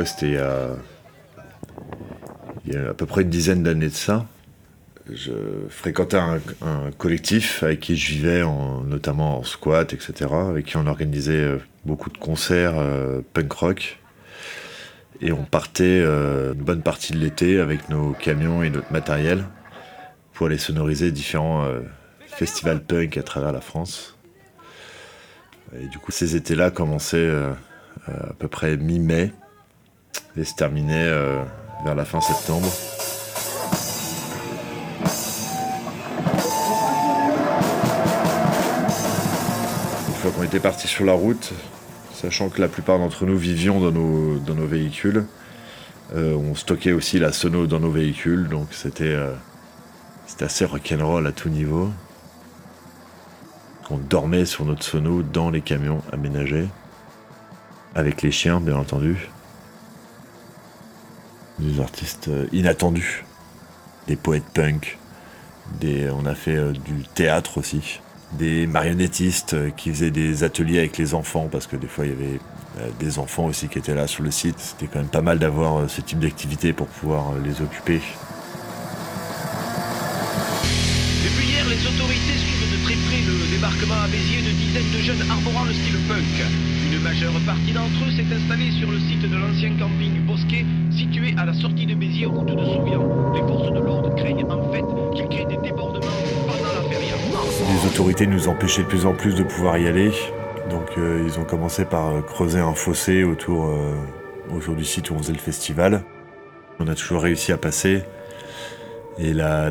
quoi, c'était il y a à peu près une dizaine d'années de ça. Je fréquentais un collectif avec qui je vivais, notamment en squat, etc., avec qui on organisait beaucoup de concerts punk rock. Et on partait une bonne partie de l'été avec nos camions et notre matériel pour aller sonoriser différents festivals punk à travers la France. Et du coup, ces étés-là commençaient à peu près mi-mai et se terminaient vers la fin septembre. Une fois qu'on était partis sur la route, sachant que la plupart d'entre nous vivions dans nos véhicules, on stockait aussi la sono dans nos véhicules, donc c'était assez rock'n'roll à tout niveau. On dormait sur notre sono dans les camions aménagés, avec les chiens bien entendu. Des artistes inattendus, des poètes punk, on a fait du théâtre aussi. Des marionnettistes qui faisaient des ateliers avec les enfants, parce que des fois il y avait des enfants aussi qui étaient là sur le site. C'était quand même pas mal d'avoir ce type d'activité pour pouvoir les occuper. Depuis hier, les autorités suivent de très près le débarquement à Béziers de dizaines de jeunes arborant le style punk. Une majeure partie d'entre eux s'est installée sur le site de l'ancien camping du Bosquet, situé à la sortie de Béziers route de Souillan. Les forces de l'ordre craignent en fait qu'il crée des débordements. Les autorités nous empêchaient de plus en plus de pouvoir y aller, donc ils ont commencé par creuser un fossé autour du site où on faisait le festival. On a toujours réussi à passer, et la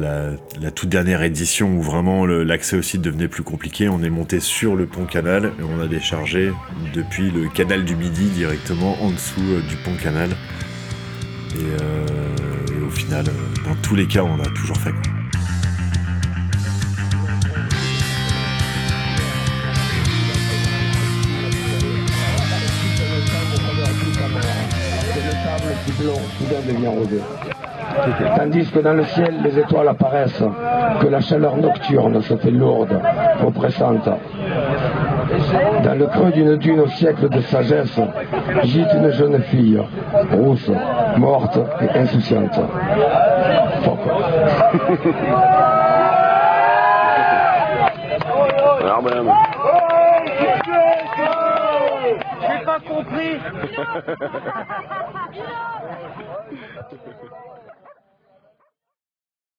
toute dernière édition où vraiment l'accès au site devenait plus compliqué, on est monté sur le pont canal et on a déchargé depuis le canal du Midi directement en dessous du pont canal. Et au final, dans tous les cas, on a toujours fait quoi. Blanc, soudain devient rosé. Tandis que dans le ciel, les étoiles apparaissent, que la chaleur nocturne se fait lourde, oppressante. Dans le creux d'une dune au siècle de sagesse, gîte une jeune fille, rousse, morte et insouciante. Fuck. Alors, madame. J'ai pas compris.